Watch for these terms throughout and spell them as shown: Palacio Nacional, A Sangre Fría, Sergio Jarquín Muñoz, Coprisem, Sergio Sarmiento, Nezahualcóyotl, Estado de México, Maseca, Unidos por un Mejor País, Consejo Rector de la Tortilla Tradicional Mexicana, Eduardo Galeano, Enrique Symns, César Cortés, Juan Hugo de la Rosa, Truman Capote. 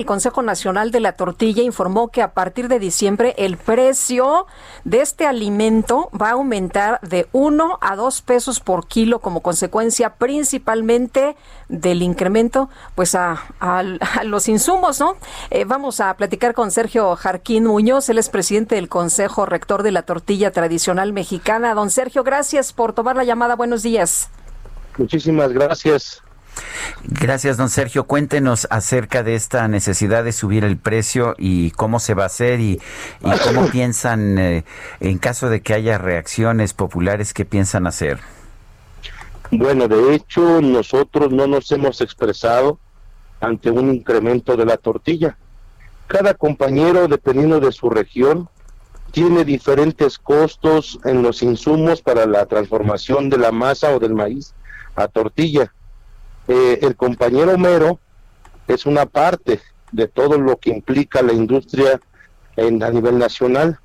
El Consejo Nacional de la Tortilla informó que a partir de diciembre el precio de este alimento va a aumentar de 1 a 2 pesos por kilo como consecuencia principalmente del incremento pues a los insumos, ¿no? Vamos a platicar con Sergio Jarquín Muñoz, él es presidente del Consejo Rector de la Tortilla Tradicional Mexicana. Don Sergio, gracias por tomar la llamada. Buenos días. Muchísimas gracias. Gracias, don Sergio. Cuéntenos acerca de esta necesidad de subir el precio y cómo se va a hacer y cómo piensan, en caso de que haya reacciones populares, qué piensan hacer. Bueno, de hecho, nosotros no nos hemos expresado ante un incremento de la tortilla. Cada compañero, dependiendo de su región, tiene diferentes costos en los insumos para la transformación de la masa o del maíz a tortilla. El compañero Homero es una parte de todo lo que implica la industria a nivel nacional.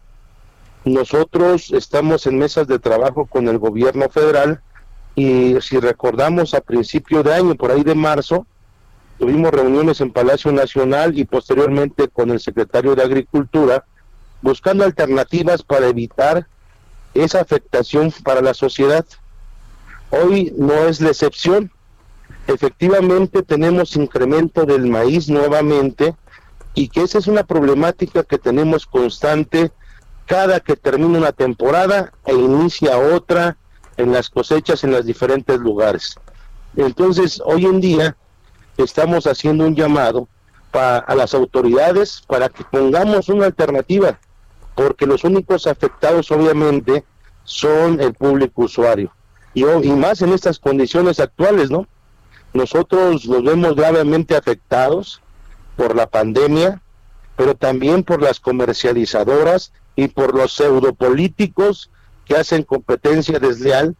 Nosotros estamos en mesas de trabajo con el gobierno federal y si recordamos a principio de año, por ahí de marzo, tuvimos reuniones en Palacio Nacional y posteriormente con el secretario de Agricultura, buscando alternativas para evitar esa afectación para la sociedad. Hoy no es la excepción. Efectivamente tenemos incremento del maíz nuevamente y que esa es una problemática que tenemos constante cada que termina una temporada e inicia otra en las cosechas en los diferentes lugares. Entonces hoy en día estamos haciendo un llamado a las autoridades para que pongamos una alternativa, porque los únicos afectados obviamente son el público usuario y más en estas condiciones actuales, ¿no? Nosotros nos vemos gravemente afectados por la pandemia, pero también por las comercializadoras y por los pseudopolíticos que hacen competencia desleal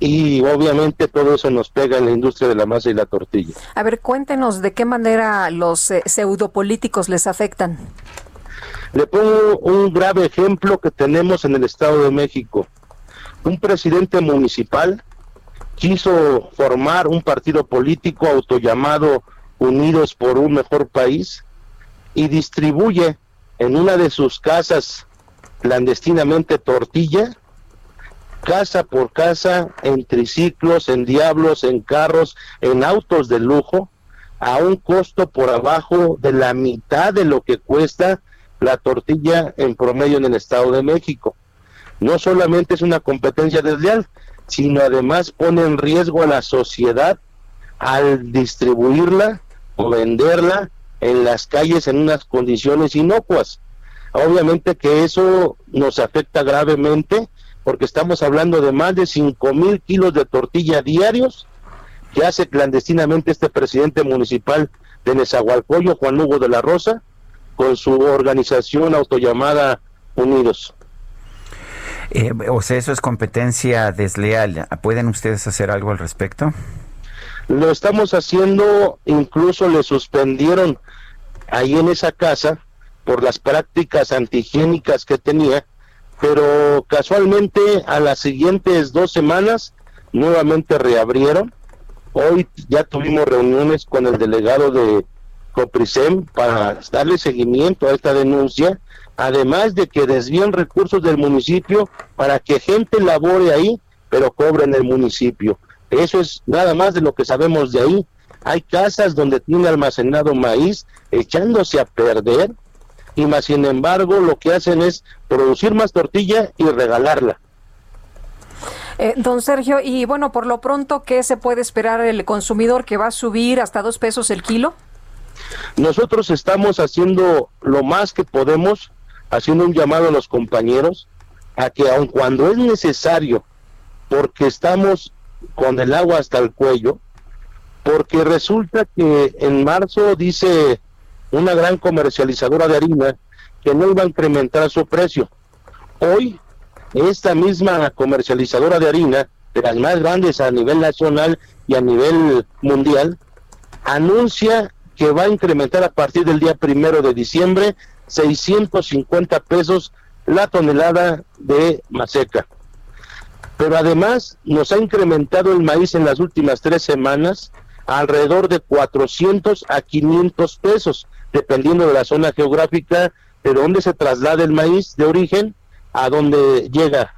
y obviamente todo eso nos pega en la industria de la masa y la tortilla. A ver, cuéntenos de qué manera los pseudopolíticos les afectan. Le pongo un grave ejemplo que tenemos en el Estado de México. Un presidente municipal quiso formar un partido político autollamado Unidos por un Mejor País y distribuye en una de sus casas clandestinamente tortilla, casa por casa, en triciclos, en diablos, en carros, en autos de lujo, a un costo por abajo de la mitad de lo que cuesta la tortilla en promedio en el Estado de México. No solamente es una competencia desleal, sino además pone en riesgo a la sociedad al distribuirla o venderla en las calles en unas condiciones inocuas. Obviamente que eso nos afecta gravemente porque estamos hablando de más de 5,000 kilos de tortilla diarios que hace clandestinamente este presidente municipal de Nezahualcóyotl, Juan Hugo de la Rosa, con su organización autollamada Unidos. O sea, eso es competencia desleal. ¿Pueden ustedes hacer algo al respecto? Lo estamos haciendo, incluso le suspendieron ahí en esa casa por las prácticas antihigiénicas que tenía, pero casualmente a las siguientes 2 semanas nuevamente reabrieron. Hoy ya tuvimos reuniones con el delegado de Coprisem para darle seguimiento a esta denuncia, además de que desvían recursos del municipio para que gente labore ahí, pero cobren el municipio. Eso es nada más de lo que sabemos de ahí. Hay casas donde tiene almacenado maíz echándose a perder, y más sin embargo lo que hacen es producir más tortilla y regalarla. Don Sergio, y bueno, por lo pronto, ¿qué se puede esperar el consumidor, que va a subir hasta 2 pesos el kilo? Nosotros estamos haciendo lo más que podemos, haciendo un llamado a los compañeros a que aun cuando es necesario, porque estamos con el agua hasta el cuello, porque resulta que en marzo dice una gran comercializadora de harina que no iba a incrementar su precio. Hoy, esta misma comercializadora de harina, de las más grandes a nivel nacional y a nivel mundial, anuncia que va a incrementar a partir del día 1 de diciembre 650 pesos la tonelada de maseca. Pero además nos ha incrementado el maíz en las últimas 3 semanas alrededor de 400 a 500 pesos, dependiendo de la zona geográfica de donde se traslada el maíz de origen a donde llega.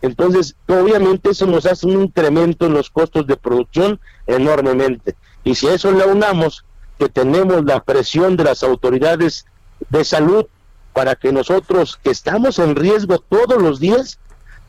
Entonces, obviamente eso nos hace un incremento en los costos de producción enormemente. Y si a eso le unamos que tenemos la presión de las autoridades de salud para que nosotros, que estamos en riesgo todos los días,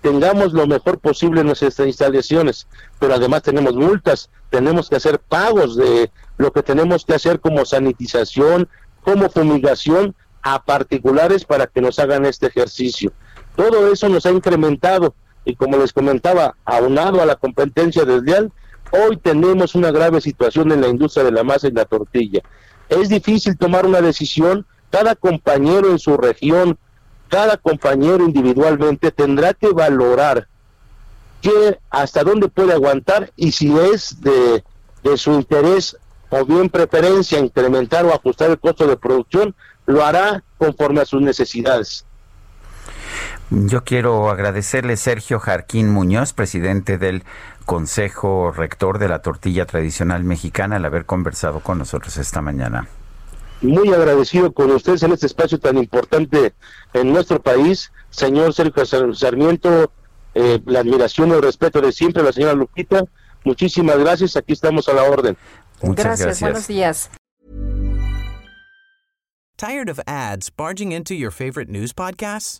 tengamos lo mejor posible en nuestras instalaciones, pero además tenemos multas, tenemos que hacer pagos de lo que tenemos que hacer como sanitización, como fumigación a particulares para que nos hagan este ejercicio. Todo eso nos ha incrementado y, como les comentaba, aunado a la competencia desleal, hoy tenemos una grave situación en la industria de la masa y la tortilla. Es difícil tomar una decisión, cada compañero en su región, cada compañero individualmente tendrá que valorar que hasta dónde puede aguantar y si es de su interés o bien preferencia incrementar o ajustar el costo de producción, lo hará conforme a sus necesidades. Yo quiero agradecerle, Sergio Jarquín Muñoz, presidente del Consejo Rector de la Tortilla Tradicional Mexicana, al haber conversado con nosotros esta mañana. Muy agradecido con ustedes en este espacio tan importante en nuestro país. Señor Sergio Sarmiento, la admiración y el respeto de siempre, la señora Lupita, muchísimas gracias, aquí estamos a la orden. Muchas gracias. Buenos días. Tired of ads barging into your favorite news podcasts?